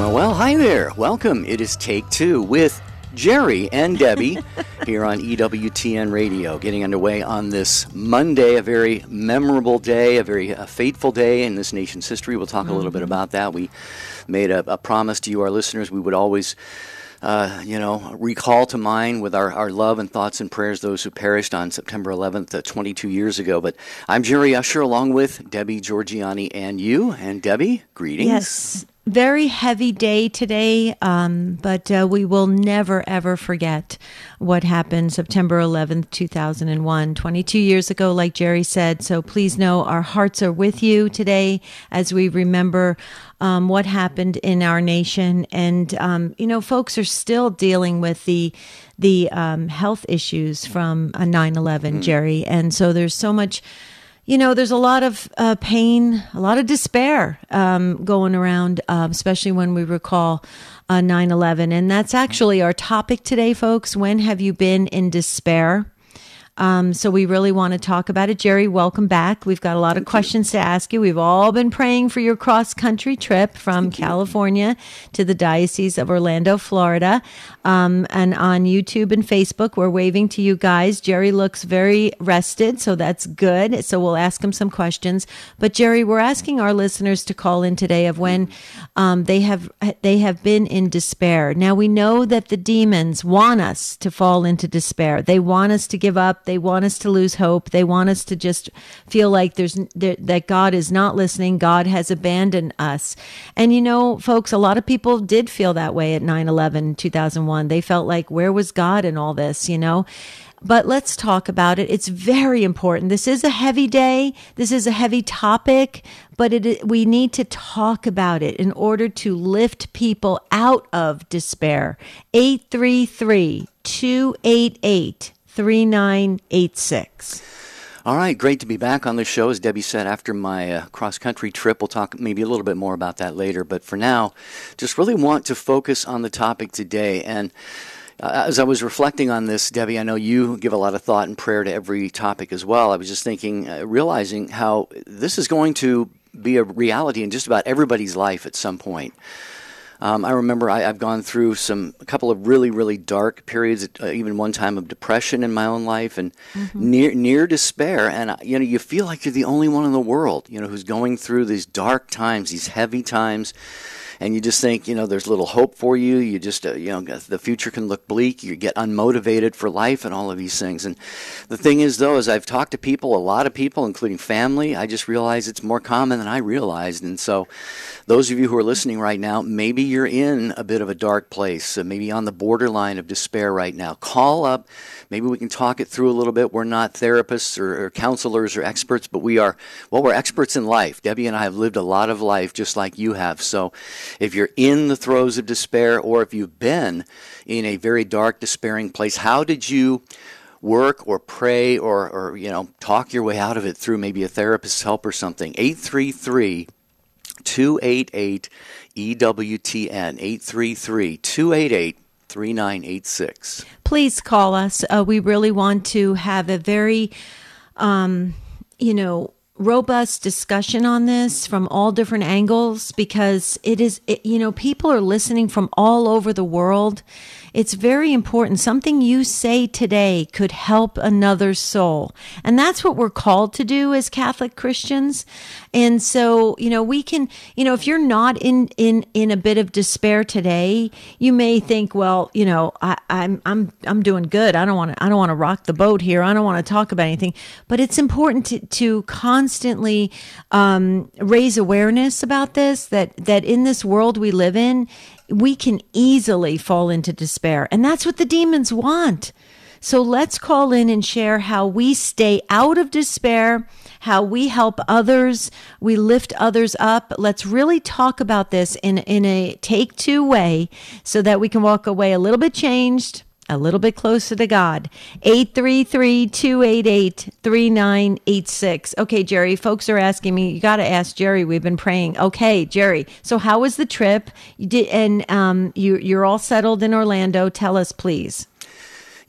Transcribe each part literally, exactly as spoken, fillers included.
Well, well, hi there. Welcome. It is Take Two with Jerry and Debbie here on E W T N Radio, getting underway on this Monday, a very memorable day, a very a fateful day in this nation's history. We'll talk mm-hmm. a little bit about that. We made a, a promise to you, our listeners, we would always Uh, you know, recall to mind with our, our love and thoughts and prayers those who perished on September eleventh, uh, twenty-two years ago. But I'm Jerry Usher, along with Debbie Georgiani and you. And Debbie, greetings. Yes, very heavy day today, um, but uh, we will never, ever forget what happened September eleventh, two thousand one, twenty-two years ago, like Jerry said. So please know our hearts are with you today as we remember Um, what happened in our nation. And, um, you know, folks are still dealing with the the um, health issues from uh, nine eleven, mm-hmm. Jerry. And so there's so much, you know, there's a lot of uh, pain, a lot of despair um, going around, uh, especially when we recall uh, nine eleven. And that's actually our topic today, folks. When have you been in despair? Um, so we really want to talk about it. Jerry, welcome back. We've got a lot of questions to ask you. We've all been praying for your cross-country trip from California to the Diocese of Orlando, Florida. Um, and on YouTube and Facebook, we're waving to you guys. Jerry looks very rested, so that's good. So we'll ask him some questions. But Jerry, we're asking our listeners to call in today of when um, they have they have been in despair. Now, we know that the demons want us to fall into despair. They want us to give up. They want us to lose hope. They want us to just feel like there's that God is not listening. God has abandoned us. And, you know, folks, a lot of people did feel that way at nine eleven, two thousand one. They felt like, where was God in all this, you know? But let's talk about it. It's very important. This is a heavy day. This is a heavy topic, but it, we need to talk about it in order to lift people out of despair. eight three three, two eight eight, three nine eight six. All right, great to be back on the show. As Debbie said, after my uh, cross-country trip, we'll talk maybe a little bit more about that later. But for now, just really want to focus on the topic today. And uh, as I was reflecting on this, Debbie, I know you give a lot of thought and prayer to every topic as well. I was just thinking, uh, realizing how this is going to be a reality in just about everybody's life at some point. Um, I remember I, I've gone through some a couple of really, really dark periods, uh, even one time of depression in my own life and mm-hmm. near near despair. And, you know, you feel like you're the only one in the world, you know, who's going through these dark times, these heavy times. And you just think, you know, there's little hope for you. You just, uh, you know, the future can look bleak. You get unmotivated for life and all of these things. And the thing is, though, as I've talked to people, a lot of people, including family, I just realize it's more common than I realized. And so those of you who are listening right now, maybe you're in a bit of a dark place, maybe on the borderline of despair right now. Call up. Maybe we can talk it through a little bit. We're not therapists or, or counselors or experts, but we are, well, we're experts in life. Debbie and I have lived a lot of life just like you have. So if you're in the throes of despair, or if you've been in a very dark, despairing place, how did you work or pray or, or you know, talk your way out of it through maybe a therapist's help or something? eight three three, two eight eight, E W T N, eight three three, two eight eight, three nine eight six. Please call us. Uh, we really want to have a very, um, you know, robust discussion on this from all different angles, because it is, it, you know, people are listening from all over the world. It's very important. Something you say today could help another soul. And that's what we're called to do as Catholic Christians. And so, you know, we can, you know, if you're not in, in, in a bit of despair today, you may think, well, you know, I, I'm, I'm, I'm doing good. I don't want to, I don't want to rock the boat here. I don't want to talk about anything, but it's important to, to constantly Constantly um, raise awareness about this, that that in this world we live in, we can easily fall into despair. And that's what the demons want. So let's call in and share how we stay out of despair, how we help others, we lift others up. Let's really talk about this in, in a Take Two way so that we can walk away a little bit changed, a little bit closer to God. eight three three, two eight eight, three nine eight six. Okay, Jerry, folks are asking me, you got to ask Jerry. We've been praying. Okay, Jerry, so how was the trip? You did, and um, you, you're all settled in Orlando. Tell us, please.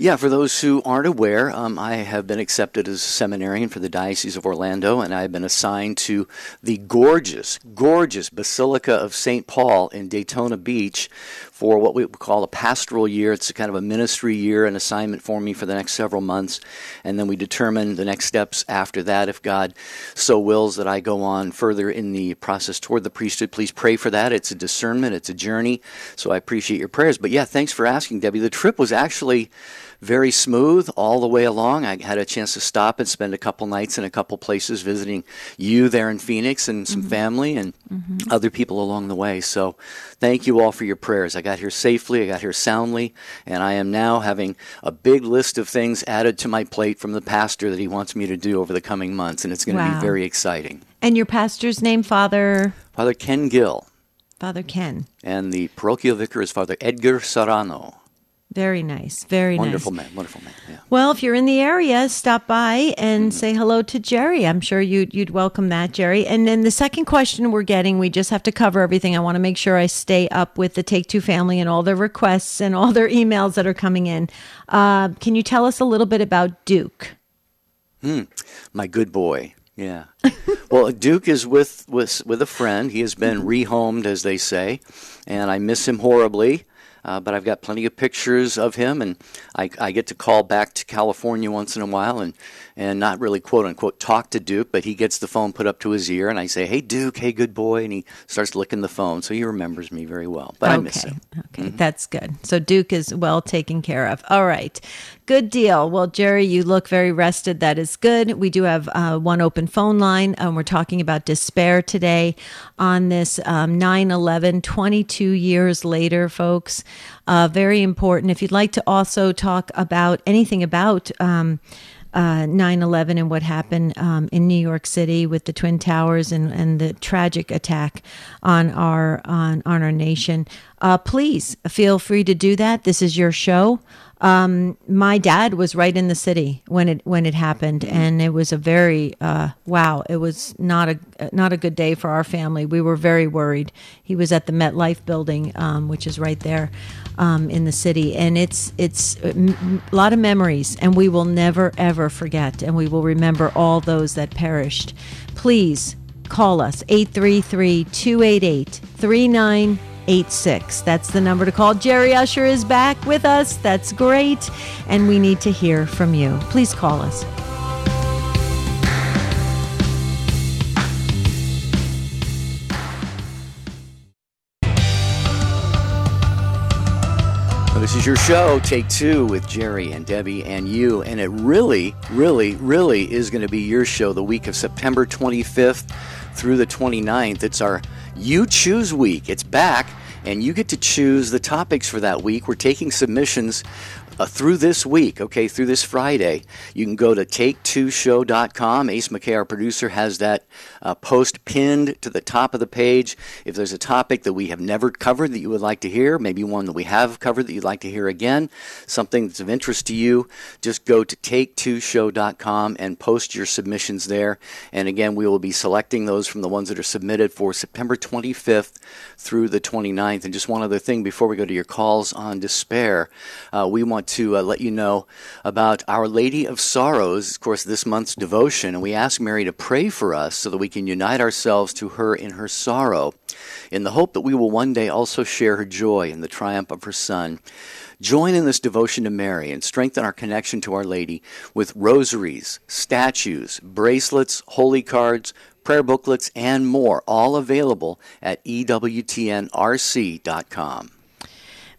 Yeah, for those who aren't aware, um, I have been accepted as a seminarian for the Diocese of Orlando, and I've been assigned to the gorgeous, gorgeous Basilica of Saint Paul in Daytona Beach for what we would call a pastoral year. It's a kind of a ministry year, an assignment for me for the next several months, and then we determine the next steps after that. If God so wills that I go on further in the process toward the priesthood, please pray for that. It's a discernment, it's a journey, so I appreciate your prayers. But yeah, thanks for asking, Debbie. The trip was actually very smooth all the way along. I had a chance to stop and spend a couple nights in a couple places visiting you there in Phoenix and some mm-hmm. family and mm-hmm. other people along the way. So thank you all for your prayers. I got here safely, I got here soundly, and I am now having a big list of things added to my plate from the pastor that he wants me to do over the coming months, and it's going to wow. be very exciting. And your pastor's name, Father? Father Ken Gill. Father Ken. And the parochial vicar is Father Edgar Serrano. Very nice, very wonderful nice. Wonderful man, wonderful man, yeah. Well, if you're in the area, stop by and mm-hmm. say hello to Jerry. I'm sure you'd, you'd welcome that, Jerry. And then the second question we're getting, we just have to cover everything. I want to make sure I stay up with the Take Two family and all their requests and all their emails that are coming in. Uh, can you tell us a little bit about Duke? Hmm, my good boy, yeah. Well, Duke is with, with, with a friend. He has been rehomed, as they say, and I miss him horribly. Uh, but I've got plenty of pictures of him, and I, I get to call back to California once in a while and, and not really, quote-unquote, talk to Duke, but he gets the phone put up to his ear, and I say, hey, Duke, hey, good boy, and he starts licking the phone, so he remembers me very well, but okay. I miss him. Okay, mm-hmm. That's good. So Duke is well taken care of. All right, good deal. Well, Jerry, you look very rested. That is good. We do have uh, one open phone line, and um, we're talking about despair today on this um, nine eleven, twenty-two years later, folks. Uh, very important. If you'd like to also talk about anything about um, uh, nine eleven and what happened um, in New York City with the Twin Towers and, and the tragic attack on our on, on our nation, uh, please feel free to do that. This is your show. Um, my dad was right in the city when it when it happened, and it was a very uh, wow. It was not a not a good day for our family. We were very worried. He was at the MetLife building, um, which is right there um, in the city, and it's it's a m- lot of memories, and we will never ever forget, and we will remember all those that perished. Please call us eight three three, two eight eight, three nine nine nine. eight six. That's the number to call. Jerry Usher is back with us. That's great. And we need to hear from you. Please call us. This is your show, Take Two, with Jerry and Debbie and you. And it really, really, really is going to be your show the week of September twenty-fifth through the twenty-ninth. It's our You Choose Week. It's back, and you get to choose the topics for that week. We're taking submissions Uh, through this week, okay, through this Friday. You can go to take two show dot com. Ace McKay, our producer, has that uh, post pinned to the top of the page. If there's a topic that we have never covered that you would like to hear, maybe one that we have covered that you'd like to hear again, something that's of interest to you, just go to take two show dot com and post your submissions there. And again, we will be selecting those from the ones that are submitted for September twenty-fifth through the twenty-ninth. And just one other thing before we go to your calls on despair, uh, we want to uh, let you know about Our Lady of Sorrows, of course, this month's devotion, and we ask Mary to pray for us so that we can unite ourselves to her in her sorrow, in the hope that we will one day also share her joy in the triumph of her Son. Join in this devotion to Mary and strengthen our connection to Our Lady with rosaries, statues, bracelets, holy cards, prayer booklets, and more, all available at E W T N R C dot com.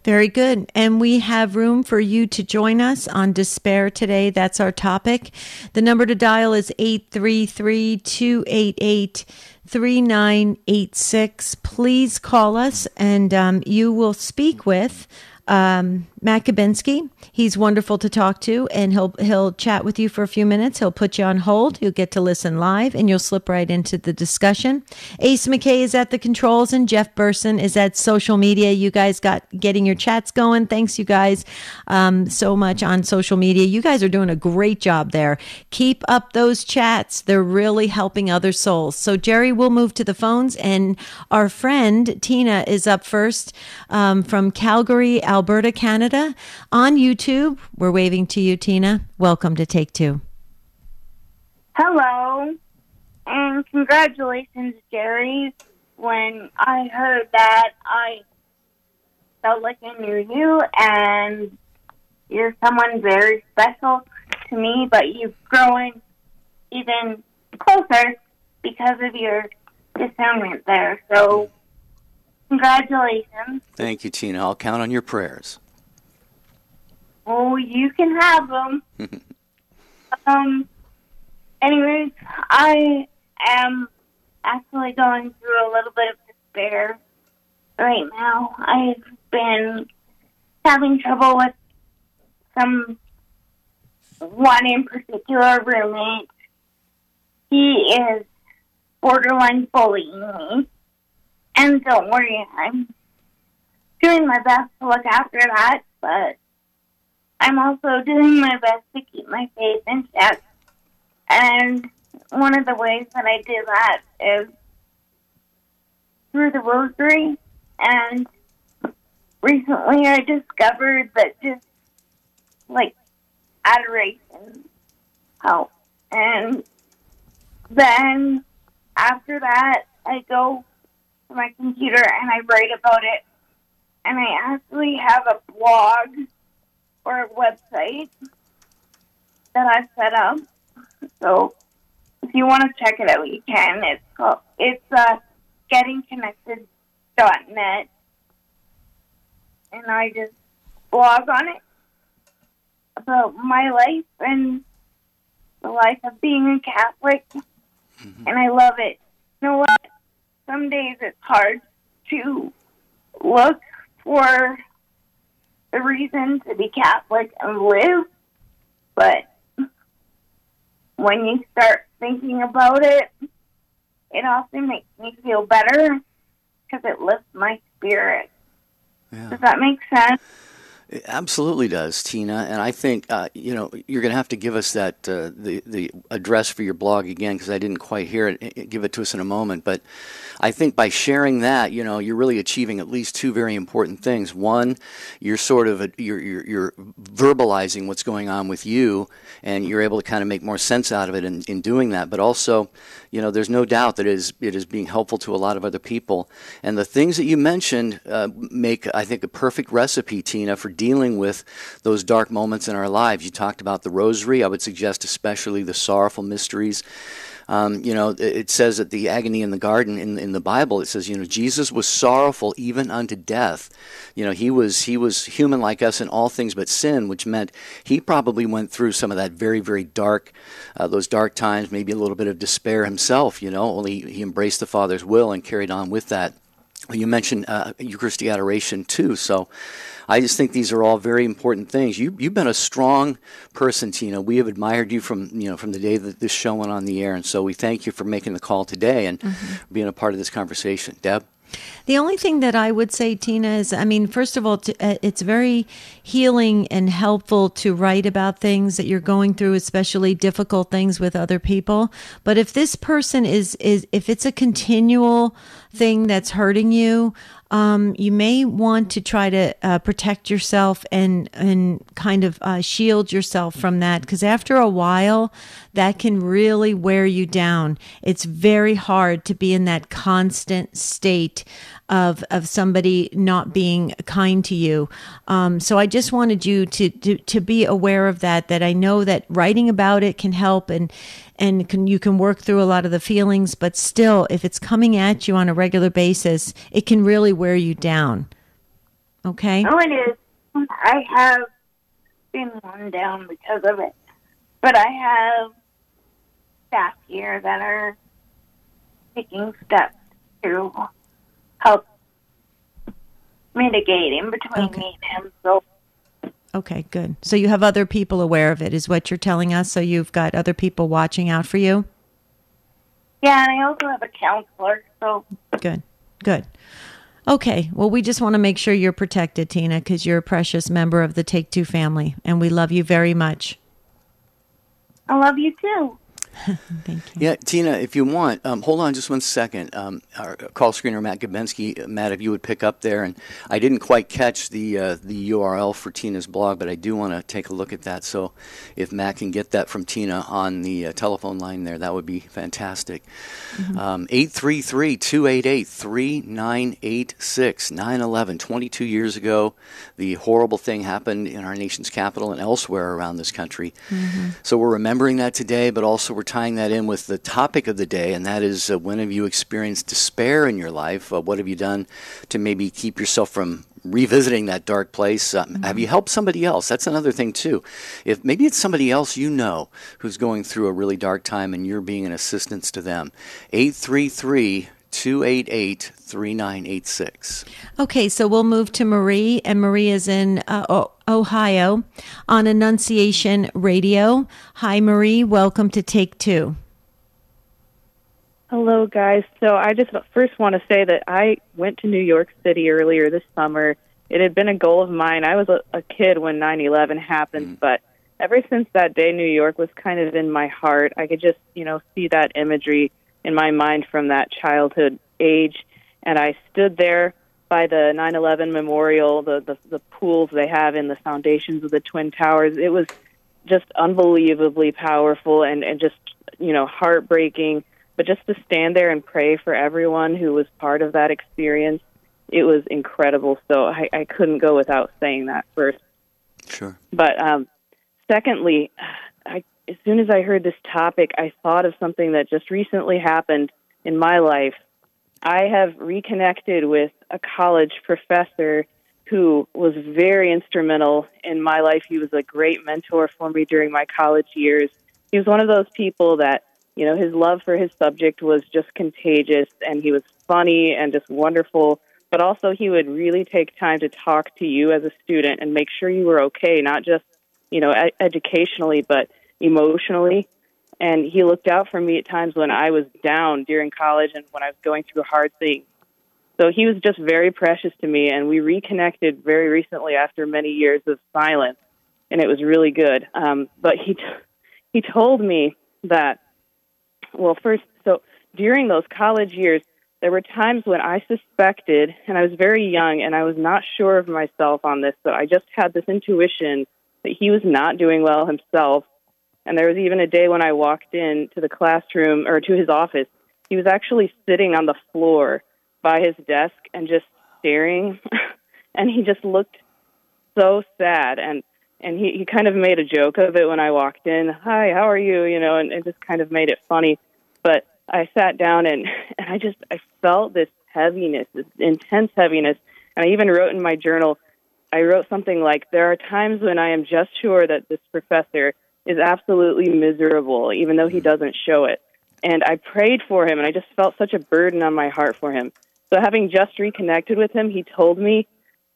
Very good. And we have room for you to join us on despair today. That's our topic. The number to dial is eight three three, two eight eight, three nine eight six. Please call us, and um, you will speak with um, Matt Kubensky. He's wonderful to talk to, and he'll he'll chat with you for a few minutes. He'll put you on hold. You'll get to listen live, and you'll slip right into the discussion. Ace McKay is at the controls, and Jeff Burson is at social media. You guys got getting your chats going. Thanks, you guys, um, so much on social media. You guys are doing a great job there. Keep up those chats. They're really helping other souls. So, Jerry, we'll move to the phones, and our friend Tina is up first um, from Calgary, Alberta, Canada, on YouTube. We're waving to you, Tina. Welcome to Take Two. Hello, and congratulations, Jerry. When I heard that, I felt like I knew you, and you're someone very special to me, but you've grown even closer because of your discernment there. So, congratulations. Thank you, Tina. I'll count on your prayers. Oh, you can have them. um. Anyways, I am actually going through a little bit of despair right now. I've been having trouble with some one in particular roommate. He is borderline bullying me. And don't worry, I'm doing my best to look after that, but I'm also doing my best to keep my faith in check. And one of the ways that I do that is through the rosary. And recently I discovered that just, like, adoration helps. And then after that, I go to my computer and I write about it. And I actually have a blog or a website that I've set up. So, if you want to check it out, you can. It's called, it's uh, getting connected dot net, and I just blog on it about my life and the life of being a Catholic, mm-hmm. and I love it. You know what? Some days it's hard to look for the reason to be Catholic and live, but when you start thinking about it, it often makes me feel better because it lifts my spirit. Yeah. Does that make sense? It absolutely does, Tina. And I think, uh, you know, you're going to have to give us that uh, the, the address for your blog again because I didn't quite hear it. Give it to us in a moment. But I think by sharing that, you know, you're really achieving at least two very important things. One, you're sort of a, you're, you're you're verbalizing what's going on with you, and you're able to kind of make more sense out of it in, in doing that. But also, you know, there's no doubt that it is, it is being helpful to a lot of other people. And the things that you mentioned uh, make, I think, a perfect recipe, Tina, for dealing with those dark moments in our lives. You talked about the rosary. I would suggest especially the sorrowful mysteries. Um, you know, it, it says that the agony in the garden in, in the Bible, it says, you know, Jesus was sorrowful even unto death. You know, he was he was human like us in all things but sin, which meant he probably went through some of that very, very dark, uh, those dark times, maybe a little bit of despair himself, you know, only he embraced the Father's will and carried on with that. You mentioned uh, Eucharistic adoration too, so I just think these are all very important things. You, you've been a strong person, Tina. We have admired you from you know from the day that this show went on the air, and so we thank you for making the call today and mm-hmm. being a part of this conversation. Deb? The only thing that I would say, Tina, is, I mean, first of all, t- uh, it's very healing and helpful to write about things that you're going through, especially difficult things with other people. But if this person is, is if it's a continual thing that's hurting you, Um, you may want to try to uh, protect yourself and and kind of uh, shield yourself from that, because after a while, that can really wear you down. It's very hard to be in that constant state of of somebody not being kind to you. Um, so I just wanted you to, to to be aware of that, that I know that writing about it can help and and can, you can work through a lot of the feelings, but still, if it's coming at you on a regular basis, it can really wear you down. Okay? Oh, it is. I have been worn down because of it. But I have staff here that are taking steps to help mitigate in between okay. me and him. So Okay, good. So you have other people aware of it, is what you're telling us? So you've got other people watching out for you? Yeah, and I also have a counselor, so... Good, good. Okay, well, we just want to make sure you're protected, Tina, because you're a precious member of the Take Two family, and we love you very much. I love you, too. Thank you. Yeah, Tina, if you want, um, hold on just one second. Um, our call screener, Matt Kubensky, Matt, if you would pick up there. And I didn't quite catch the uh, the U R L for Tina's blog, but I do want to take a look at that. So if Matt can get that from Tina on the uh, telephone line there, that would be fantastic. Mm-hmm. um, eight three three, two eight eight, three nine eight six, nine eleven, twenty-two years ago, the horrible thing happened in our nation's capital and elsewhere around this country. Mm-hmm. So we're remembering that today, but also we're tying that in with the topic of the day, and that is uh, when have you experienced despair in your life? Uh, what have you done to maybe keep yourself from revisiting that dark place? Um, mm-hmm. Have you helped somebody else? That's another thing too. If maybe it's somebody else you know who's going through a really dark time and you're being an assistance to them. eight three three, two eight eight, three nine eight six. Okay, so we'll move to Marie, and Marie is in uh, Ohio on Annunciation Radio. Hi, Marie. Welcome to Take Two. Hello, guys. So I just first want to say that I went to New York City earlier this summer. It had been a goal of mine. I was a, a kid when nine eleven happened, mm-hmm. but ever since that day, New York was kind of in my heart. I could just, you know, see that imagery in my mind from that childhood age, and I stood there by the nine eleven memorial, the, the the pools they have in the foundations of the Twin Towers. It was just unbelievably powerful and, and just, you know, heartbreaking. But just to stand there and pray for everyone who was part of that experience, it was incredible. So I, I couldn't go without saying that first. Sure. But um, secondly, I, as soon as I heard this topic, I thought of something that just recently happened in my life. I have reconnected with a college professor who was very instrumental in my life. He was a great mentor for me during my college years. He was one of those people that, you know, his love for his subject was just contagious, and he was funny and just wonderful, but also he would really take time to talk to you as a student and make sure you were okay, not just, you know, ed- educationally, but emotionally. And he looked out for me at times when I was down during college and when I was going through hard things. So he was just very precious to me, and we reconnected very recently after many years of silence, and it was really good. Um, but he t- he told me that, well, first, so during those college years, there were times when I suspected, and I was very young, and I was not sure of myself on this, but I just had this intuition that he was not doing well himself. And there was even a day when I walked in to the classroom or to his office. He was actually sitting on the floor by his desk and just staring. And he just looked so sad. And, and he, he kind of made a joke of it when I walked in. Hi, how are you? You know, and it just kind of made it funny. But I sat down and, and I just I felt this heaviness, this intense heaviness. And I even wrote in my journal, I wrote something like, there are times when I am just sure that this professor is absolutely miserable, even though he doesn't show it. And I prayed for him, and I just felt such a burden on my heart for him. So having just reconnected with him, he told me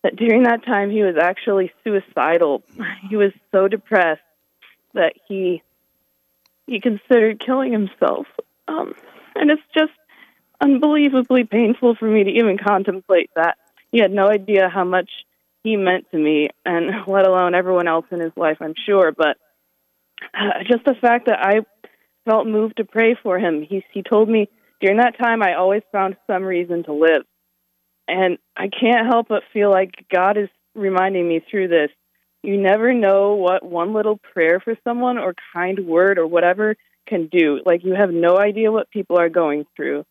that during that time he was actually suicidal. He was so depressed that he he considered killing himself. Um, and it's just unbelievably painful for me to even contemplate that. He had no idea how much he meant to me, and let alone everyone else in his life, I'm sure, but Uh, just the fact that I felt moved to pray for him. He, he told me, during that time, I always found some reason to live. And I can't help but feel like God is reminding me through this. You never know what one little prayer for someone or kind word or whatever can do. Like, you have no idea what people are going through.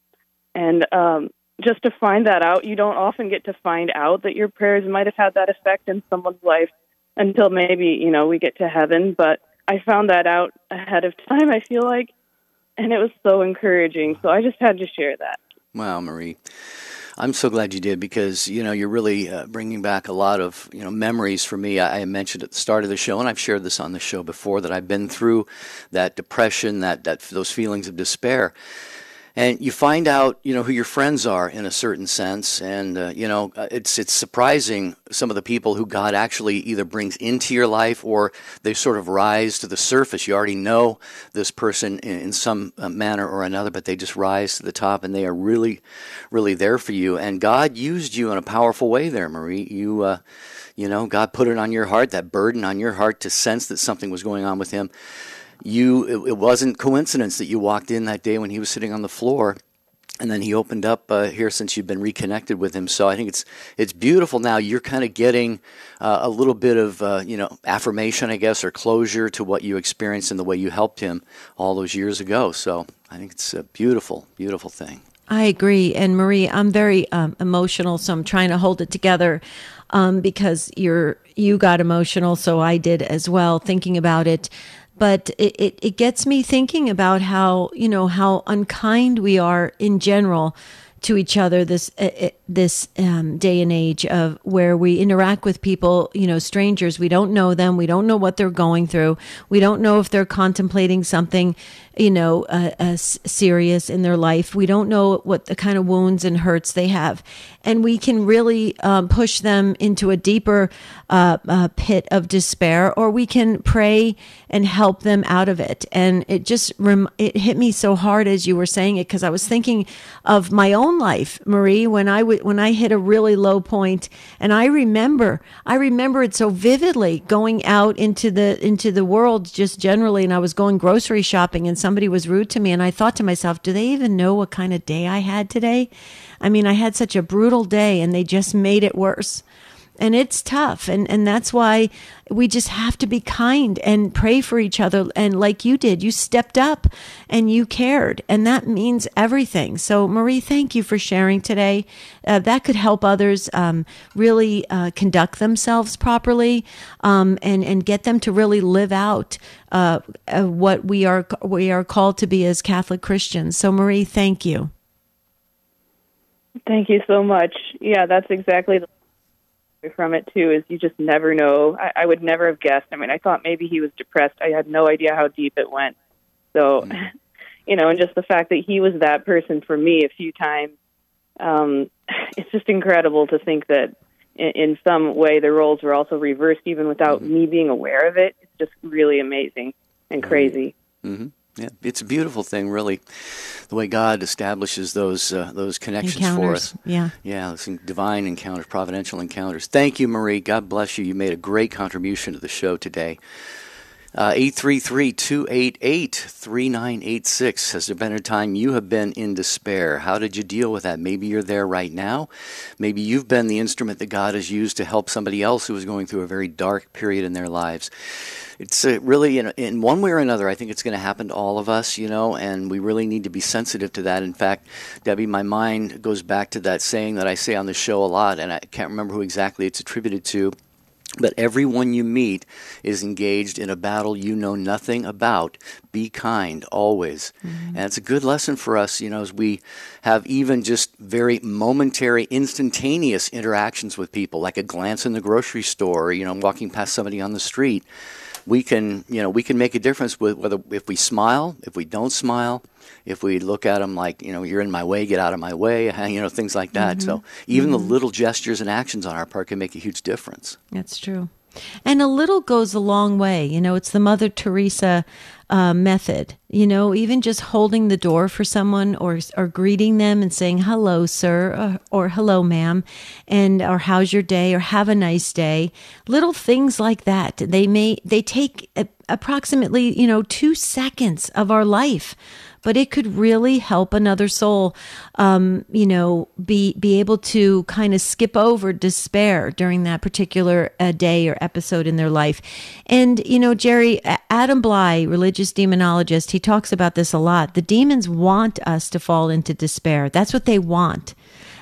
And um, just to find that out, you don't often get to find out that your prayers might have had that effect in someone's life until maybe, you know, we get to heaven, but I found that out ahead of time, I feel like, and it was so encouraging. So I just had to share that. Wow, Marie. I'm so glad you did, because, you know, you're really uh, bringing back a lot of, you know, memories for me. I, I mentioned at the start of the show, and I've shared this on the show before, that I've been through that depression, that, that those feelings of despair. And you find out, you know, who your friends are in a certain sense. And, uh, you know, it's it's surprising some of the people who God actually either brings into your life or they sort of rise to the surface. You already know this person in, in some manner or another, but they just rise to the top and they are really, really there for you. And God used you in a powerful way there, Marie. You, uh, you know, God put it on your heart, that burden on your heart to sense that something was going on with him. you, it wasn't coincidence that you walked in that day when he was sitting on the floor, and then he opened up uh, here since you've been reconnected with him. So I think it's it's beautiful now. You're kind of getting uh, a little bit of uh, you know affirmation, I guess, or closure to what you experienced and the way you helped him all those years ago. So I think it's a beautiful, beautiful thing. I agree. And Marie, I'm very um, emotional, so I'm trying to hold it together um, because you're you got emotional, so I did as well, thinking about it. But it, it, it gets me thinking about how, you know, how unkind we are in general to each other this uh, this um, day and age of where we interact with people, you know, strangers. We don't know them. We don't know what they're going through. We don't know if they're contemplating something, you know, uh, uh, serious in their life. We don't know what the kind of wounds and hurts they have. And we can really um, push them into a deeper uh, uh, pit of despair, or we can pray and help them out of it. And it just rem- it hit me so hard as you were saying it, because I was thinking of my own life, Marie, when I w- when I hit a really low point, and I remember, I remember it so vividly going out into the into the world just generally, and I was going grocery shopping, and somebody was rude to me, and I thought to myself, do they even know what kind of day I had today? I mean, I had such a brutal day, and they just made it worse. And it's tough, and, and that's why we just have to be kind and pray for each other. And like you did, you stepped up and you cared, and that means everything. So, Marie, thank you for sharing today. Uh, that could help others um, really uh, conduct themselves properly um, and, and get them to really live out uh, what we are we are called to be as Catholic Christians. So, Marie, thank you. Thank you so much. Yeah, that's exactly the from it too is you just never know. I, I would never have guessed. I mean, I thought maybe he was depressed. I had no idea how deep it went. So, mm. you know, and just the fact that he was that person for me a few times, um, it's just incredible to think that in, in some way the roles were also reversed, even without mm-hmm. me being aware of it. It's just really amazing and crazy. Mm-hmm. Yeah, it's a beautiful thing, really, the way God establishes those uh, those connections encounters, for us. Yeah, yeah, those divine encounters, providential encounters. Thank you, Marie. God bless you. You made a great contribution to the show today. eight three three, two eight eight, three nine eight six. Has there been a time you have been in despair? How did you deal with that? Maybe you're there right now. Maybe you've been the instrument that God has used to help somebody else who is going through a very dark period in their lives. It's uh, really, in, in one way or another, I think it's going to happen to all of us, you know, and we really need to be sensitive to that. In fact, Debbie, my mind goes back to that saying that I say on the show a lot, and I can't remember who exactly it's attributed to. But everyone you meet is engaged in a battle you know nothing about. Be kind always. Mm-hmm. And it's a good lesson for us, you know, as we have even just very momentary, instantaneous interactions with people, like a glance in the grocery store, or, you know, walking past somebody on the street. We can, you know, we can make a difference with whether if we smile, if we don't smile, if we look at them like, you know, you're in my way, get out of my way, you know, things like that. Mm-hmm. So even mm-hmm. the little gestures and actions on our part can make a huge difference. That's true. And a little goes a long way. You know, it's the Mother Teresa uh, method, you know, even just holding the door for someone or or greeting them and saying, hello, sir, or, or hello, ma'am, and or how's your day or have a nice day. Little things like that. They may they take a, approximately, you know, two seconds of our life, but it could really help another soul, um, you know, be be able to kind of skip over despair during that particular uh, day or episode in their life. And, you know, Jerry, Adam Bly, religious demonologist, he talks about this a lot. The demons want us to fall into despair. That's what they want.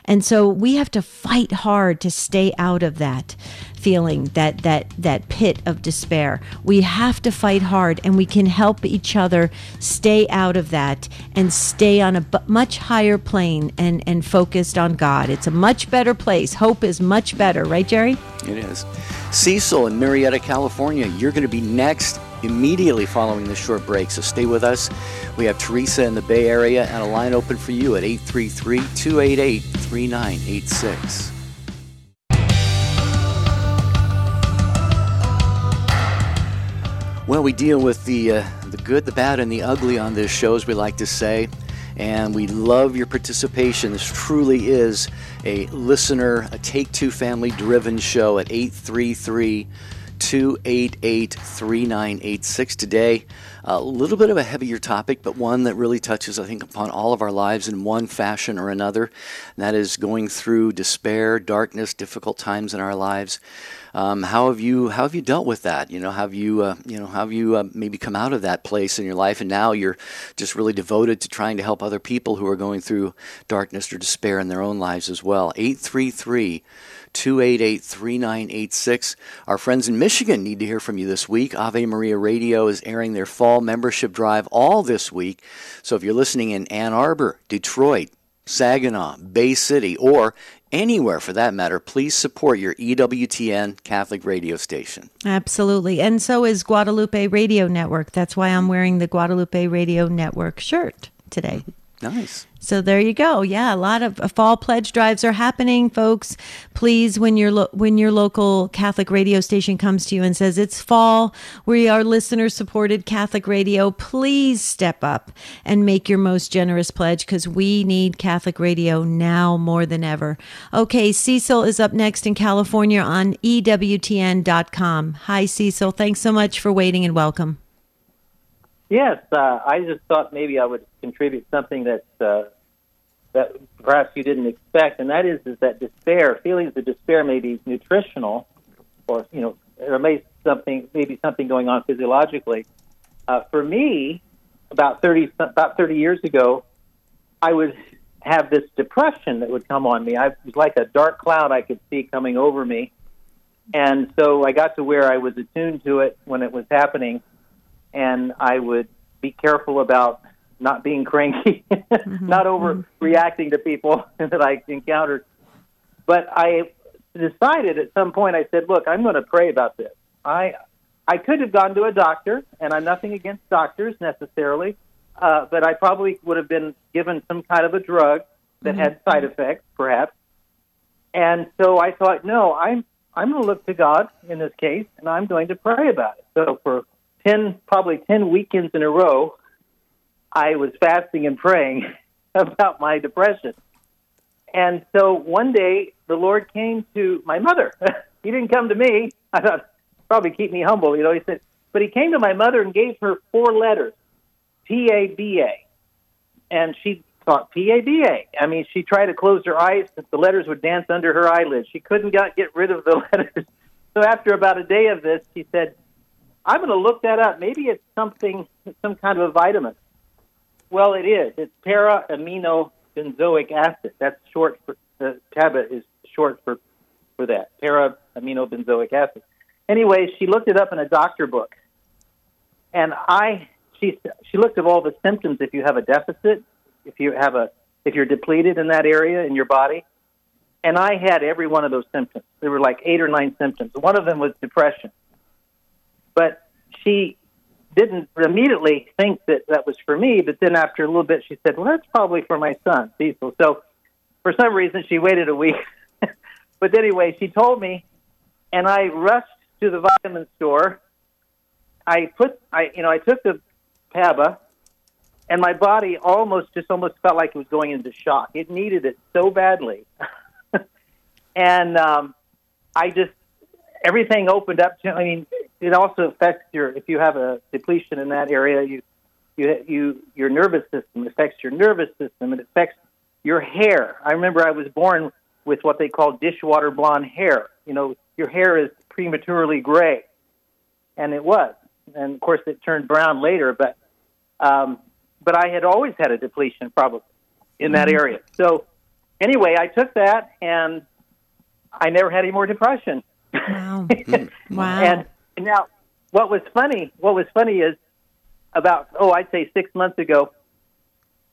And so we have to fight hard to stay out of that feeling, that that that pit of despair. We have to fight hard, and we can help each other stay out of that and stay on a much higher plane and, and focused on God. It's a much better place. Hope is much better. Right, Jerry? It is. Cecil in Marietta, California, you're going to be next immediately following this short break, so stay with us. We have Teresa in the Bay Area and a line open for you at eight three three, two eight eight, three nine eight six. Well, we deal with the uh, the good, the bad, and the ugly on this show, as we like to say. And we love your participation. This truly is a listener, a Take-Two family-driven show at eight three three, two eight eight, three nine eight six today. a little bit of a heavier topic, but one that really touches, I think, upon all of our lives in one fashion or another, and that is going through despair, darkness, difficult times in our lives. Um, how have you how have you dealt with that? You know, have you uh, you know how have you uh, maybe come out of that place in your life, and now you're just really devoted to trying to help other people who are going through darkness or despair in their own lives as well. eight three three, two eight eight, three nine eight six. Our friends in Michigan need to hear from you this week. Ave Maria Radio is airing their fall membership drive all this week. So if you're listening in Ann Arbor, Detroit, Saginaw, Bay City, or anywhere for that matter, please support your E W T N Catholic radio station. Absolutely. And so is Guadalupe Radio Network. That's why I'm wearing the Guadalupe Radio Network shirt today. Nice. So there you go. Yeah, a lot of fall pledge drives are happening, folks. Please, when your lo- when your local Catholic radio station comes to you and says, it's fall, we are listener-supported Catholic radio, please step up and make your most generous pledge, because we need Catholic radio now more than ever. Okay, Cecil is up next in California on E W T N dot com. Hi, Cecil. Thanks so much for waiting and welcome. Yes, uh, I just thought maybe I would contribute something that uh, that perhaps you didn't expect, and that is is that despair, feelings of despair, may be nutritional, or you know, there may something maybe something going on physiologically. Uh, for me, about thirty about thirty years ago, I would have this depression that would come on me. I, it was like a dark cloud I could see coming over me, and so I got to where I was attuned to it when it was happening. And I would be careful about not being cranky, mm-hmm. not overreacting to people that I encountered. But I decided at some point, I said, look, I'm going to pray about this. I I could have gone to a doctor, and I'm nothing against doctors necessarily, uh, but I probably would have been given some kind of a drug that mm-hmm. had side effects, perhaps. And so I thought, no, I'm, I'm going to look to God in this case, and I'm going to pray about it. So for Ten, probably ten weekends in a row, I was fasting and praying about my depression. And so one day, the Lord came to my mother. He didn't come to me. I thought, probably keep me humble, you know, he said. But he came to my mother and gave her four letters, P A B A. And she thought, P A B A. I mean, she tried to close her eyes, but the letters would dance under her eyelids. She couldn't got, get rid of the letters. So after about a day of this, she said, I'm going to look that up. Maybe it's something, some kind of a vitamin. Well, it is. It's para-aminobenzoic acid. That's short for, the P A B A is short for, for that, para-aminobenzoic acid. Anyway, she looked it up in a doctor book. And I, she she looked at all the symptoms if you have a deficit, if you have a, if you're depleted in that area in your body. And I had every one of those symptoms. There were like eight or nine symptoms. One of them was depression. But she didn't immediately think that that was for me. But then after a little bit, she said, well, that's probably for my son, Cecil. So for some reason, she waited a week. But anyway, she told me, and I rushed to the vitamin store. I put, I you know, I took the P A B A, and my body almost just almost felt like it was going into shock. It needed it so badly. and um, I just, everything opened up to, I mean, it also affects your, if you have a depletion in that area, you, you, you, your nervous system, it affects your nervous system, it affects your hair. I remember I was born with what they call dishwater blonde hair. You know, your hair is prematurely gray, and it was. And, of course, it turned brown later, but um, but I had always had a depletion problem in that area. So, anyway, I took that, and I never had any more depression. Wow. Wow. And, Now, what was funny, what was funny is about, oh, I'd say six months ago,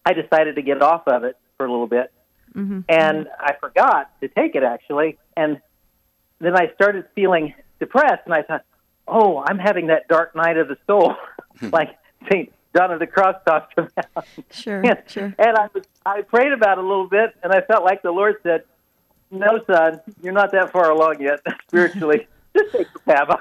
I decided to get off of it for a little bit, mm-hmm. and I forgot to take it, actually, and then I started feeling depressed, and I thought, oh, I'm having that dark night of the soul, like Saint John of the Cross talked about. Sure, and, sure. And I, was, I prayed about it a little bit, and I felt like the Lord said, no, son, you're not that far along yet spiritually. Just take the P A B A.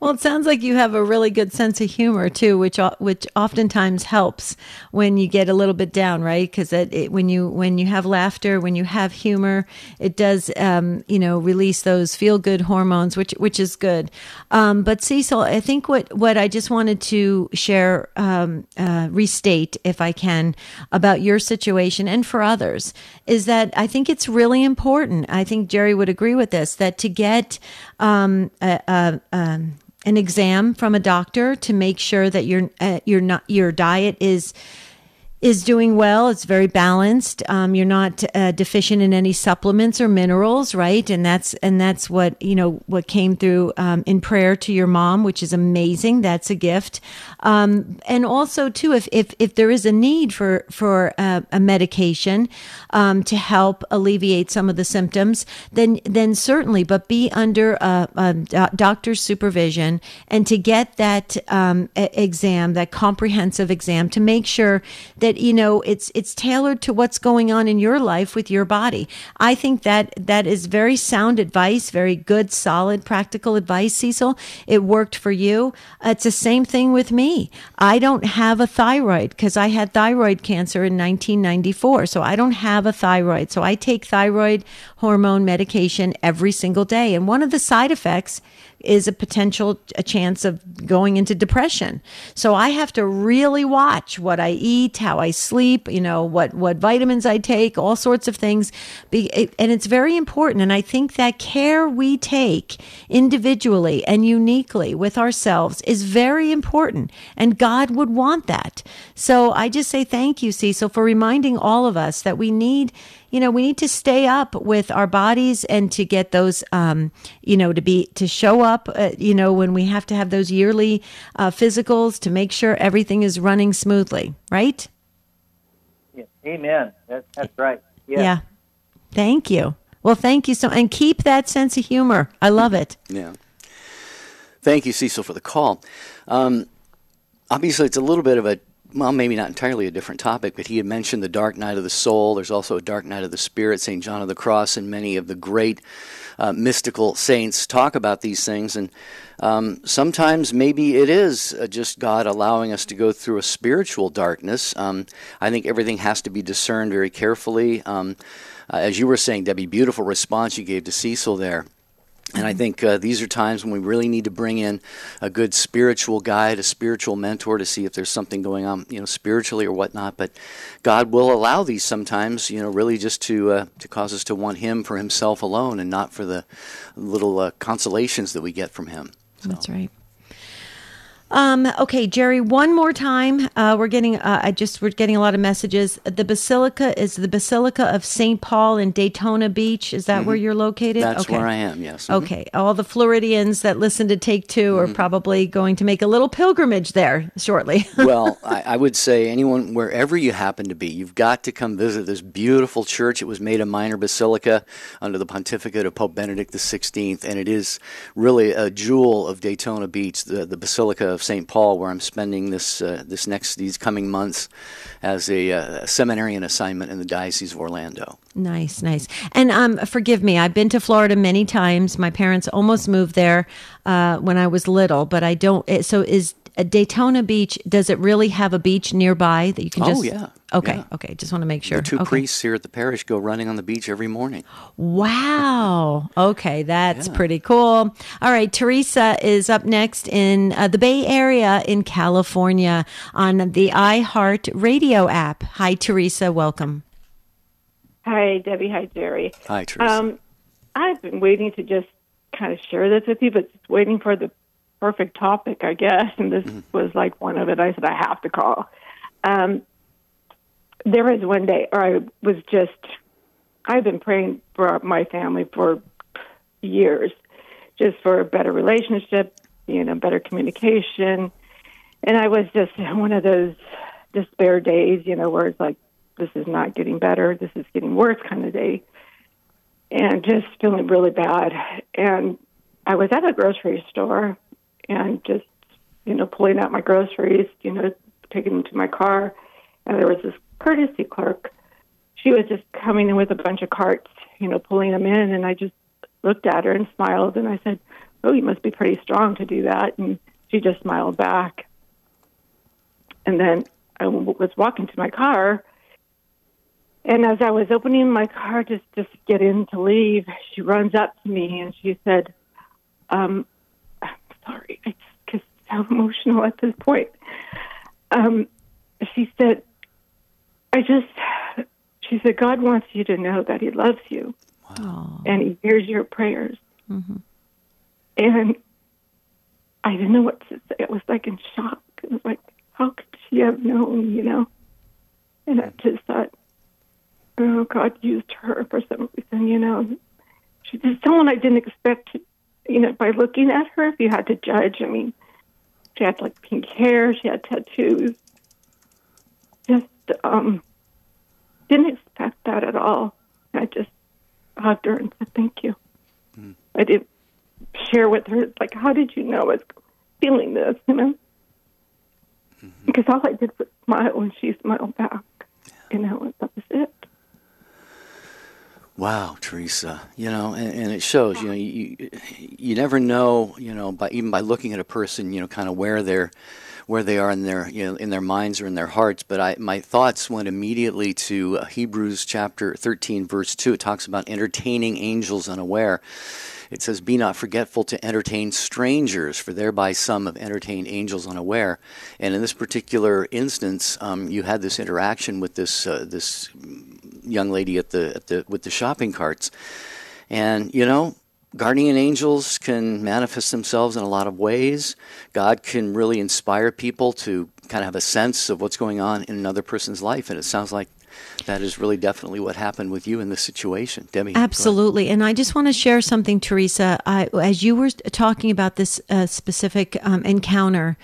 Well, it sounds like you have a really good sense of humor, too, which which oftentimes helps when you get a little bit down, right? Because it, it, when you when you have laughter, when you have humor, it does, um, you know, release those feel-good hormones, which which is good. Um, but Cecil, I think what, what I just wanted to share, um, uh, restate, if I can, about your situation and for others, is that I think it's really important, I think Jerry would agree with this, that to get um, a, a, a an exam from a doctor to make sure that your uh, your not your diet is is doing well. It's very balanced. Um, you're not uh, deficient in any supplements or minerals, right? And that's and that's what you know what came through um, in prayer to your mom, which is amazing. That's a gift. Um, and also too, if if if there is a need for for a, a medication um, to help alleviate some of the symptoms, then then certainly, but be under a, a do- doctor's supervision and to get that um, exam, that comprehensive exam, to make sure that. You know, it's it's tailored to what's going on in your life with your body. I think that that is very sound advice, very good, solid, practical advice, Cecil. It worked for you. It's the same thing with me. I don't have a thyroid because I had thyroid cancer in nineteen ninety-four. So I don't have a thyroid. So I take thyroid hormone medication every single day. And one of the side effects is a potential a chance of going into depression. So I have to really watch what I eat, how I sleep, you know, what, what vitamins I take, all sorts of things. And it's very important. And I think that care we take individually and uniquely with ourselves is very important. And God would want that. So I just say thank you, Cecil, for reminding all of us that we need You know, we need to stay up with our bodies and to get those, um, you know, to be, to show up, uh, you know, when we have to have those yearly uh, physicals to make sure everything is running smoothly, right? Yeah. Amen. That's, that's right. Yeah. yeah. Thank you. Well, thank you so much. And keep that sense of humor. I love it. Yeah. Thank you, Cecil, for the call. Um, obviously, it's a little bit of a Well, maybe not entirely a different topic, but he had mentioned the dark night of the soul. There's also a dark night of the spirit. Saint John of the Cross and many of the great uh, mystical saints talk about these things. And um, sometimes maybe it is uh, just God allowing us to go through a spiritual darkness. Um, I think everything has to be discerned very carefully. Um, uh, as you were saying, Debbie, beautiful response you gave to Cecil there. And I think uh, these are times when we really need to bring in a good spiritual guide, a spiritual mentor to see if there's something going on, you know, spiritually or whatnot. But God will allow these sometimes, you know, really just to uh, to cause us to want Him for Himself alone and not for the little uh, consolations that we get from Him. So. That's right. Um, okay, Jerry, one more time. Uh, we're getting, uh, I just, we're getting a lot of messages. The Basilica is the Basilica of Saint Paul in Daytona Beach. Is that mm-hmm. where you're located? That's okay. Where I am, yes. Mm-hmm. Okay. All the Floridians that listen to Take Two mm-hmm. are probably going to make a little pilgrimage there shortly. Well, I, I would say anyone, wherever you happen to be, you've got to come visit this beautiful church. It was made a minor basilica under the pontificate of Pope Benedict the Sixteenth, and it is really a jewel of Daytona Beach, the, the Basilica of Saint Paul, where I'm spending this uh, this next these coming months as a uh, seminarian assignment in the Diocese of Orlando. Nice, nice. And um, forgive me, I've been to Florida many times. My parents almost moved there uh, when I was little, but I don't. It, so is uh, Daytona Beach? Does it really have a beach nearby that you can just? Oh yeah. Okay, yeah. okay. Just want to make sure. The two okay. priests here at the parish go running on the beach every morning. Wow. Okay, that's yeah. pretty cool. All right, Teresa is up next in uh, the Bay Area in California on the iHeart Radio app. Hi, Teresa. Welcome. Hi, Debbie. Hi, Jerry. Hi, Teresa. Um, I've been waiting to just kind of share this with you, but just waiting for the perfect topic, I guess. And this mm-hmm. was like one of it. I said, I have to call. Um, There was one day, or I was just, I've been praying for my family for years, just for a better relationship, you know, better communication. And I was just one of those despair days, you know, where it's like, this is not getting better, this is getting worse kind of day. And just feeling really bad. And I was at a grocery store and just, you know, pulling out my groceries, you know, taking them to my car. And there was this courtesy clerk. She was just coming in with a bunch of carts, you know, pulling them in. And I just looked at her and smiled. And I said, oh, you must be pretty strong to do that. And she just smiled back. And then I was walking to my car, and as I was opening my car to just get in to leave, she runs up to me and she said, um, I'm sorry, I just get so emotional at this point. Um, she said, I just, she said, God wants you to know that he loves you. Wow. And he hears your prayers. Mm-hmm. And I didn't know what to say. It was like in shock. It was like, how could she have known, you know? And I just thought, oh, God used her for some reason, you know. She was someone I didn't expect, you know, by looking at her, if you had to judge. I mean, she had, like, pink hair. She had tattoos. Just um, didn't expect that at all. I just hugged her and said, thank you. Mm. I didn't share with her, like, how did you know I was feeling this, you know? Mm-hmm. Because all I did was smile, and she smiled back. Yeah. You know, and that was it. Wow, Teresa. You know, and, and it shows. You know, you you never know. You know, by even by looking at a person, you know, kind of where they're, where they are in their, you know, in their minds or in their hearts. But I, my thoughts went immediately to Hebrews chapter thirteen, verse two. It talks about entertaining angels unaware. It says, "Be not forgetful to entertain strangers, for thereby some have entertained angels unaware." And in this particular instance, um, you had this interaction with this uh, this young lady at the at the with the shopping carts, and you know, guardian angels can manifest themselves in a lot of ways. God can really inspire people to kind of have a sense of what's going on in another person's life, and it sounds like that is really definitely what happened with you in this situation, Debbie. Absolutely. And I just want to share something, Teresa. I, as you were talking about this uh, specific um, encounter,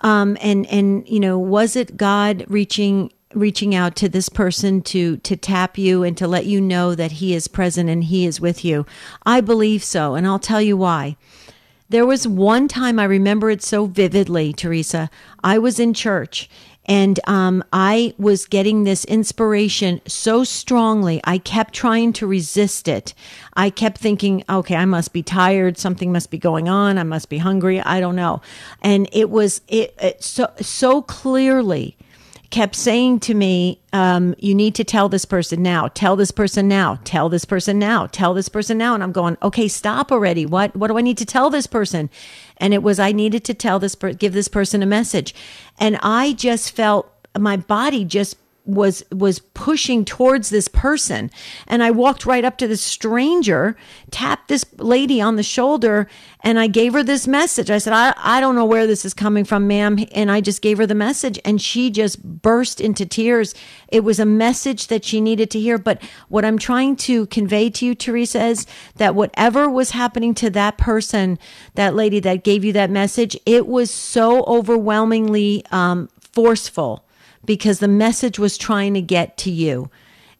um, and, and, you know, was it God reaching reaching out to this person to to tap you and to let you know that he is present and he is with you? I believe so, and I'll tell you why. There was one time I remember it so vividly, Teresa. I was in church, and um, I was getting this inspiration so strongly. I kept trying to resist it. I kept thinking, okay, I must be tired. Something must be going on. I must be hungry. I don't know. And it was it, it so so clearly kept saying to me, um, you need to tell this person now. Tell this person now. Tell this person now. Tell this person now. And I'm going, okay, stop already. What what do I need to tell this person? And it was, I needed to tell this, per- give this person a message. And I just felt my body just was, was pushing towards this person. And I walked right up to this stranger, tapped this lady on the shoulder, and I gave her this message. I said, I, I don't know where this is coming from, ma'am. And I just gave her the message, and she just burst into tears. It was a message that she needed to hear. But what I'm trying to convey to you, Teresa, is that whatever was happening to that person, that lady that gave you that message, it was so overwhelmingly um, forceful, because the message was trying to get to you.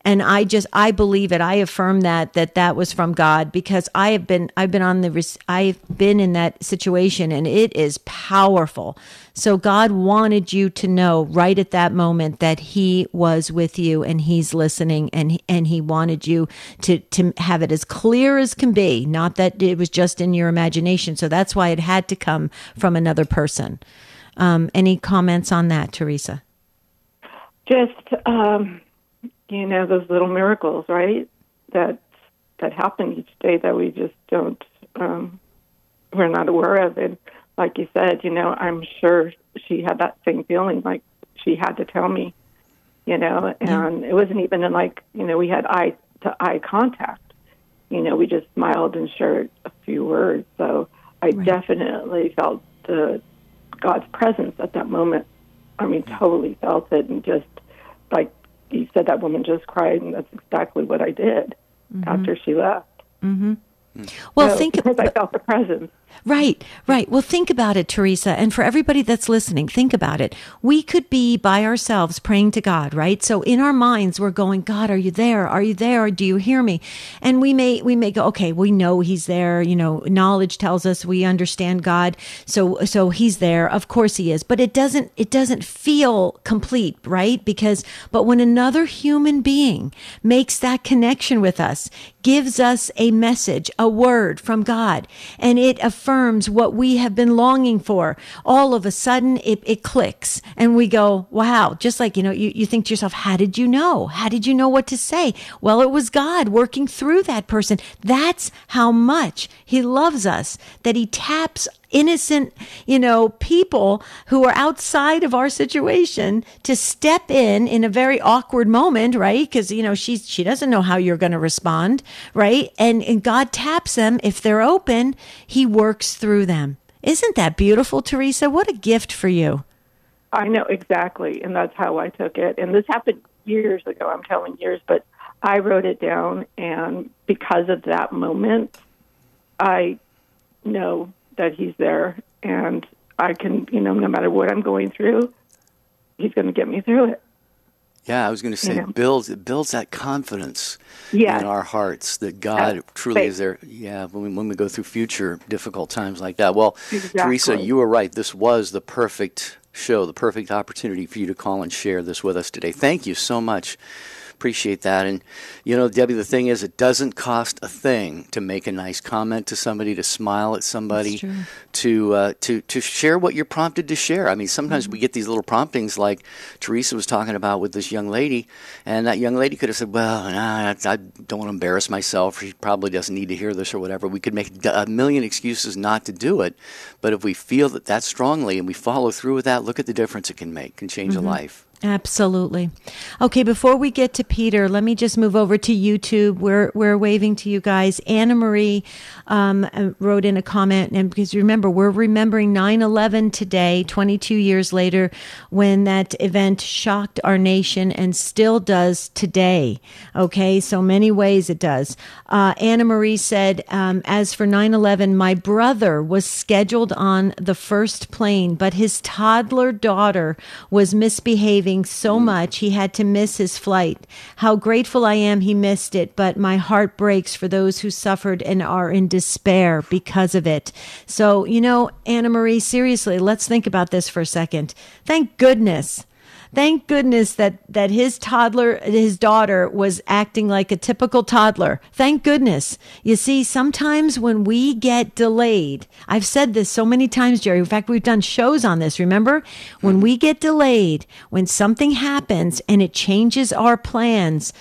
And I just, I believe it. I affirm that, that that was from God, because I have been, I've been on the, I've been in that situation, and it is powerful. So God wanted you to know right at that moment that he was with you and he's listening, and, and he wanted you to, to have it as clear as can be, not that it was just in your imagination. So that's why it had to come from another person. Um, any comments on that, Teresa? Just, um, you know, those little miracles, right, that that happen each day that we just don't, um, we're not aware of. And like you said, you know, I'm sure she had that same feeling, like she had to tell me, you know, and yeah. It wasn't even in, like, you know, we had eye-to-eye contact. You know, we just smiled and shared a few words. So I right. definitely felt the God's presence at that moment. I mean, totally felt it, and just like you said, that woman just cried, and that's exactly what I did mm-hmm. after she left. Mm-hmm. Well, so, think because I felt the presence. Right, right. Well, think about it, Teresa, and for everybody that's listening, think about it. We could be by ourselves praying to God, right? So in our minds, we're going, God, are you there? Are you there? Do you hear me? And we may we may go, okay, we know he's there. You know, knowledge tells us we understand God, so so he's there. Of course he is, but it doesn't it doesn't feel complete, right? Because but when another human being makes that connection with us, gives us a message, a word from God, and it affirms what we have been longing for. All of a sudden, it, it clicks, and we go, wow, just like, you know, you, you think to yourself, how did you know? How did you know what to say? Well, it was God working through that person. That's how much He loves us, that He taps innocent, you know, people who are outside of our situation to step in in a very awkward moment, right? Because, you know, she she doesn't know how you're going to respond, right? And, and God taps them. If they're open, He works through them. Isn't that beautiful, Teresa? What a gift for you. I know, exactly. And that's how I took it. And this happened years ago, I'm telling years, but I wrote it down. And because of that moment, I know that He's there, and I can, you know, no matter what I'm going through, He's going to get me through it. Yeah, I was going to say, you know? it builds it builds that confidence yes. in our hearts that God That's truly faith. Is there. Yeah, when we, when we go through future difficult times like that. Well, exactly. Teresa, you were right. This was the perfect show, the perfect opportunity for you to call and share this with us today. Thank you so much. Appreciate that. And, you know, Debbie, the thing is, it doesn't cost a thing to make a nice comment to somebody, to smile at somebody, to uh, to to share what you're prompted to share. I mean, sometimes mm-hmm. we get these little promptings like Teresa was talking about with this young lady, and that young lady could have said, well, nah, I don't want to embarrass myself. She probably doesn't need to hear this or whatever. We could make a million excuses not to do it, but if we feel that that strongly and we follow through with that, look at the difference it can make. It can change mm-hmm. a life. Absolutely. Okay, before we get to Peter, let me just move over to YouTube. We're we're waving to you guys. Anna Marie um, wrote in a comment, and because remember, we're remembering nine eleven today, twenty-two years later, when that event shocked our nation and still does today. Okay, so many ways it does. Uh, Anna Marie said, um, as for nine eleven, my brother was scheduled on the first plane, but his toddler daughter was misbehaving so much he had to miss his flight. How grateful I am he missed it, but my heart breaks for those who suffered and are in despair because of it. So, you know, Anna Marie, seriously, let's think about this for a second. Thank goodness. Thank goodness that, that his toddler, his daughter, was acting like a typical toddler. Thank goodness. You see, sometimes when we get delayed, I've said this so many times, Jerry. In fact, we've done shows on this, remember? When we get delayed, when something happens and it changes our plans,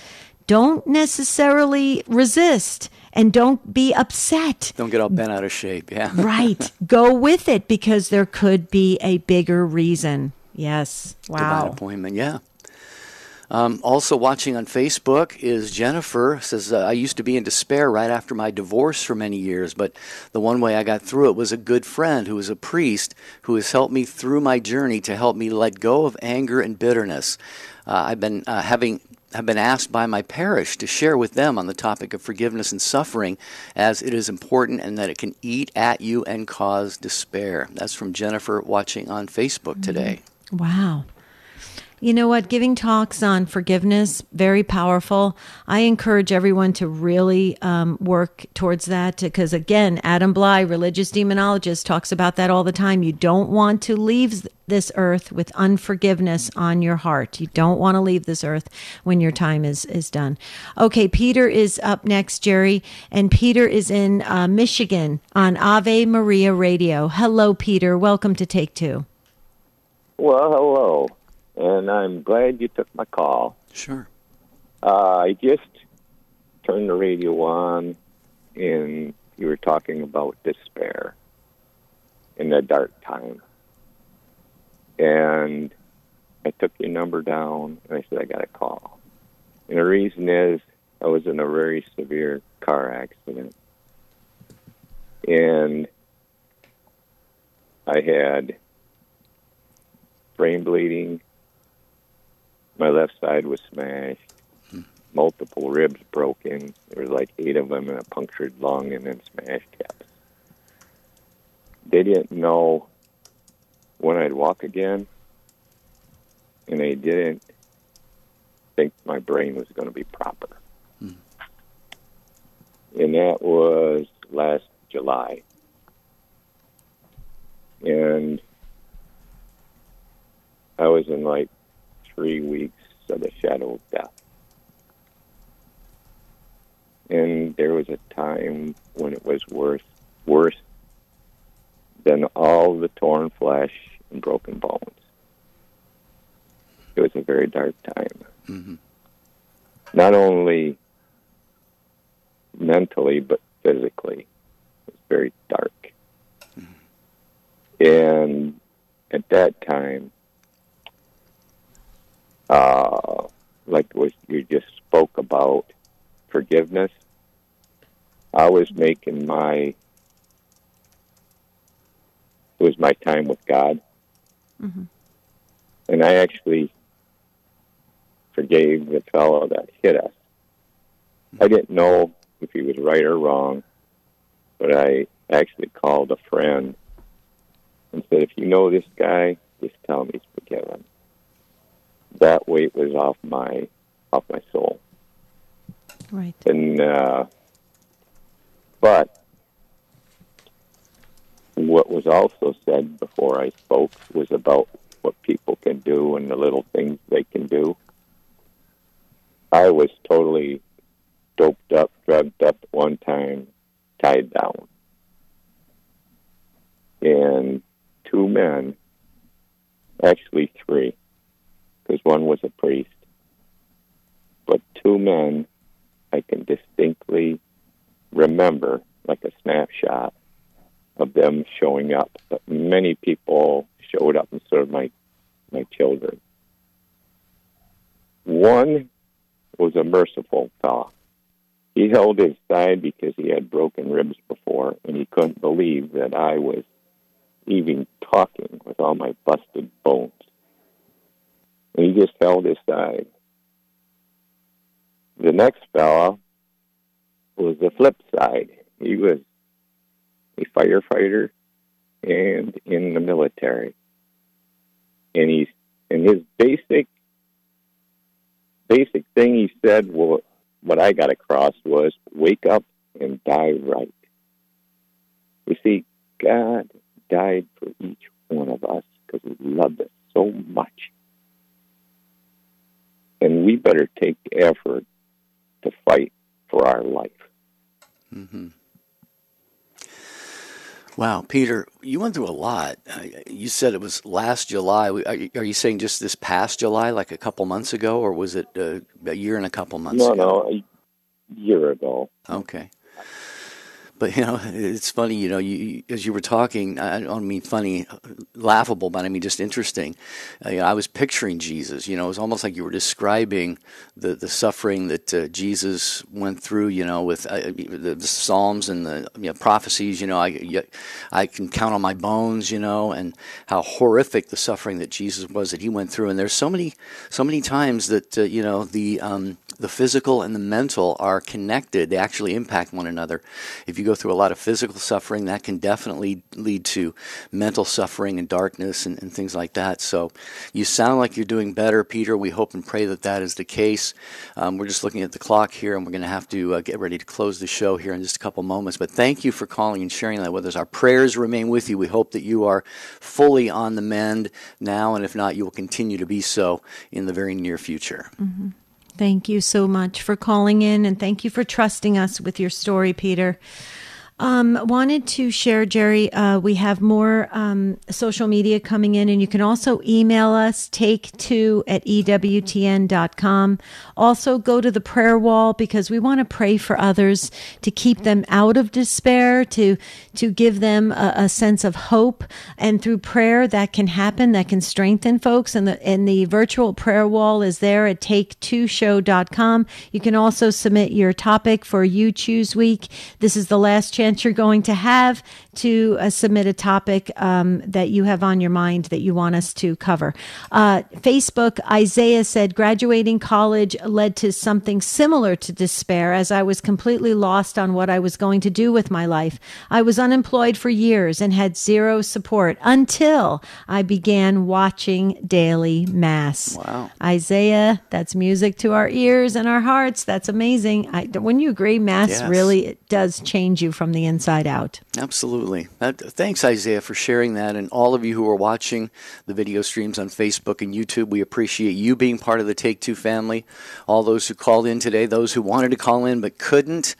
don't necessarily resist. And don't be upset. Don't get all bent out of shape, yeah. Right. Go with it, because there could be a bigger reason. Yes. Wow. Divine appointment. Yeah. Um, also watching on Facebook is Jennifer says, uh, I used to be in despair right after my divorce for many years, but the one way I got through it was a good friend who was a priest who has helped me through my journey to help me let go of anger and bitterness. Uh, I've been uh, having... have been asked by my parish to share with them on the topic of forgiveness and suffering, as it is important and that it can eat at you and cause despair. That's from Jennifer watching on Facebook today. Wow. You know what? Giving talks on forgiveness, very powerful. I encourage everyone to really um, work towards that, because, again, Adam Bly, religious demonologist, talks about that all the time. You don't want to leave this earth with unforgiveness on your heart. You don't want to leave this earth when your time is, is done. Okay, Peter is up next, Jerry, and Peter is in uh, Michigan on Ave Maria Radio. Hello, Peter. Welcome to Take Two. Well, hello. And I'm glad you took my call. Sure. Uh, I just turned the radio on, and you were talking about despair in the dark time. And I took your number down, and I said, I got a call. And the reason is I was in a very severe car accident. And I had brain bleeding. My left side was smashed, multiple ribs broken. There was like eight of them, and a punctured lung, and then smashed hips. They didn't know when I'd walk again, and they didn't think my brain was going to be proper. Hmm. And that was last July. And I was in like three weeks of the shadow of death. and there was a time when it was worse, worse than all the torn flesh and broken bones. It was a very dark time. Mm-hmm. Not only mentally, but physically. It was very dark. Mm-hmm. And at that time, uh, like what you just spoke about, forgiveness, I was making my, it was my time with God. Mm-hmm. And I actually forgave the fellow that hit us. I didn't know if he was right or wrong, but I actually called a friend and said, if you know this guy, just tell him he's forgiven. That weight was off my off my soul. Right. And uh, but what was also said before I spoke was about what people can do and the little things they can do. I was totally doped up, drugged up at one time, tied down. And two men, actually three, because one was a priest, but two men I can distinctly remember, like a snapshot of them showing up. But many people showed up and served my, my children. One was a merciful fellow. He held his side because he had broken ribs before, and he couldn't believe that I was even talking with all my busted bones. And he just held his side. The next fellow was the flip side. He was a firefighter and in the military. And he's and his basic basic thing he said, well, what I got across was, wake up and die right. You see, God died for each one of us because he loved us so much. And we better take effort to fight for our life. Mm-hmm. Wow, Peter, you went through a lot. You said it was last July. Are you saying just this past July, like a couple months ago, or was it a year and a couple months no, ago? No, no, a year ago. Okay. But, you know, it's funny, you know, you, as you were talking, I don't mean funny, laughable, but I mean just interesting. Uh, you know, I was picturing Jesus, you know, it was almost like you were describing the, the suffering that uh, Jesus went through, you know, with uh, the, the Psalms and the you know, prophecies, you know, I, you, I can count on my bones, you know, and how horrific the suffering that Jesus was that he went through. And there's so many, so many times that, uh, you know, the um, the physical and the mental are connected. They actually impact one another. If you go through a lot of physical suffering, that can definitely lead to mental suffering and darkness and, and things like that. So you sound like you're doing better, Peter. We hope and pray that that is the case. Um, we're just looking at the clock here, and we're going to have to uh, get ready to close the show here in just a couple moments. But thank you for calling and sharing that with us. Our prayers remain with you. We hope that you are fully on the mend now, and if not, you will continue to be so in the very near future. Mm-hmm. Thank you so much for calling in, and thank you for trusting us with your story, Peter. Um, wanted to share, Jerry, uh, we have more um, social media coming in, and you can also email us, take two at E W T N dot com. Also, go to the prayer wall, because we want to pray for others to keep them out of despair, to to give them a, a sense of hope. And through prayer, that can happen, that can strengthen folks. And the, and the virtual prayer wall is there at take two show dot com. You can also submit your topic for You Choose Week. This is the last chance you're going to have to uh, submit a topic um, that you have on your mind that you want us to cover. Uh, Facebook, Isaiah said, graduating college led to something similar to despair, as I was completely lost on what I was going to do with my life. I was unemployed for years and had zero support until I began watching daily mass. Wow. Isaiah, that's music to our ears and our hearts. That's amazing. I, wouldn't you agree? Mass yes. really does change you from the inside out. Absolutely. That, thanks, Isaiah, for sharing that. And all of you who are watching the video streams on Facebook and YouTube, we appreciate you being part of the Take Two family. All those who called in today, those who wanted to call in but couldn't.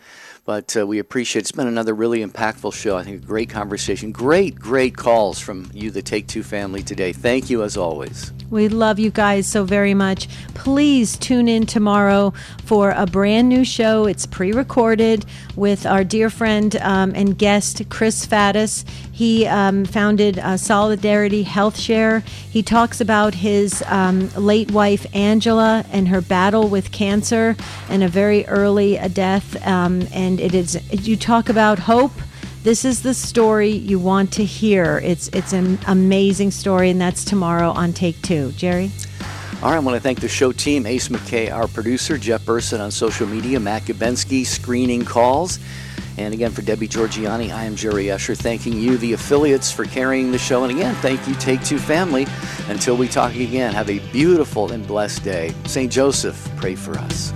But uh, we appreciate it. It's been another really impactful show. I think a great conversation. Great, great calls from you, the Take-Two family, today. Thank you, as always. We love you guys so very much. Please tune in tomorrow for a brand new show. It's pre-recorded with our dear friend um, and guest, Chris Faddis. He um, founded uh, Solidarity HealthShare. He talks about his um, late wife, Angela, and her battle with cancer and a very early uh, death. Um, and And it is, you talk about hope. This is the story you want to hear. It's it's an amazing story, and that's tomorrow on Take Two. Jerry? All right, I want to thank the show team, Ace McKay, our producer, Jeff Burson on social media, Matt Kubensky, screening calls. And again, for Debbie Georgiani, I am Jerry Usher, thanking you, the affiliates, for carrying the show. And again, thank you, Take Two family. Until we talk again, have a beautiful and blessed day. Saint Joseph, pray for us.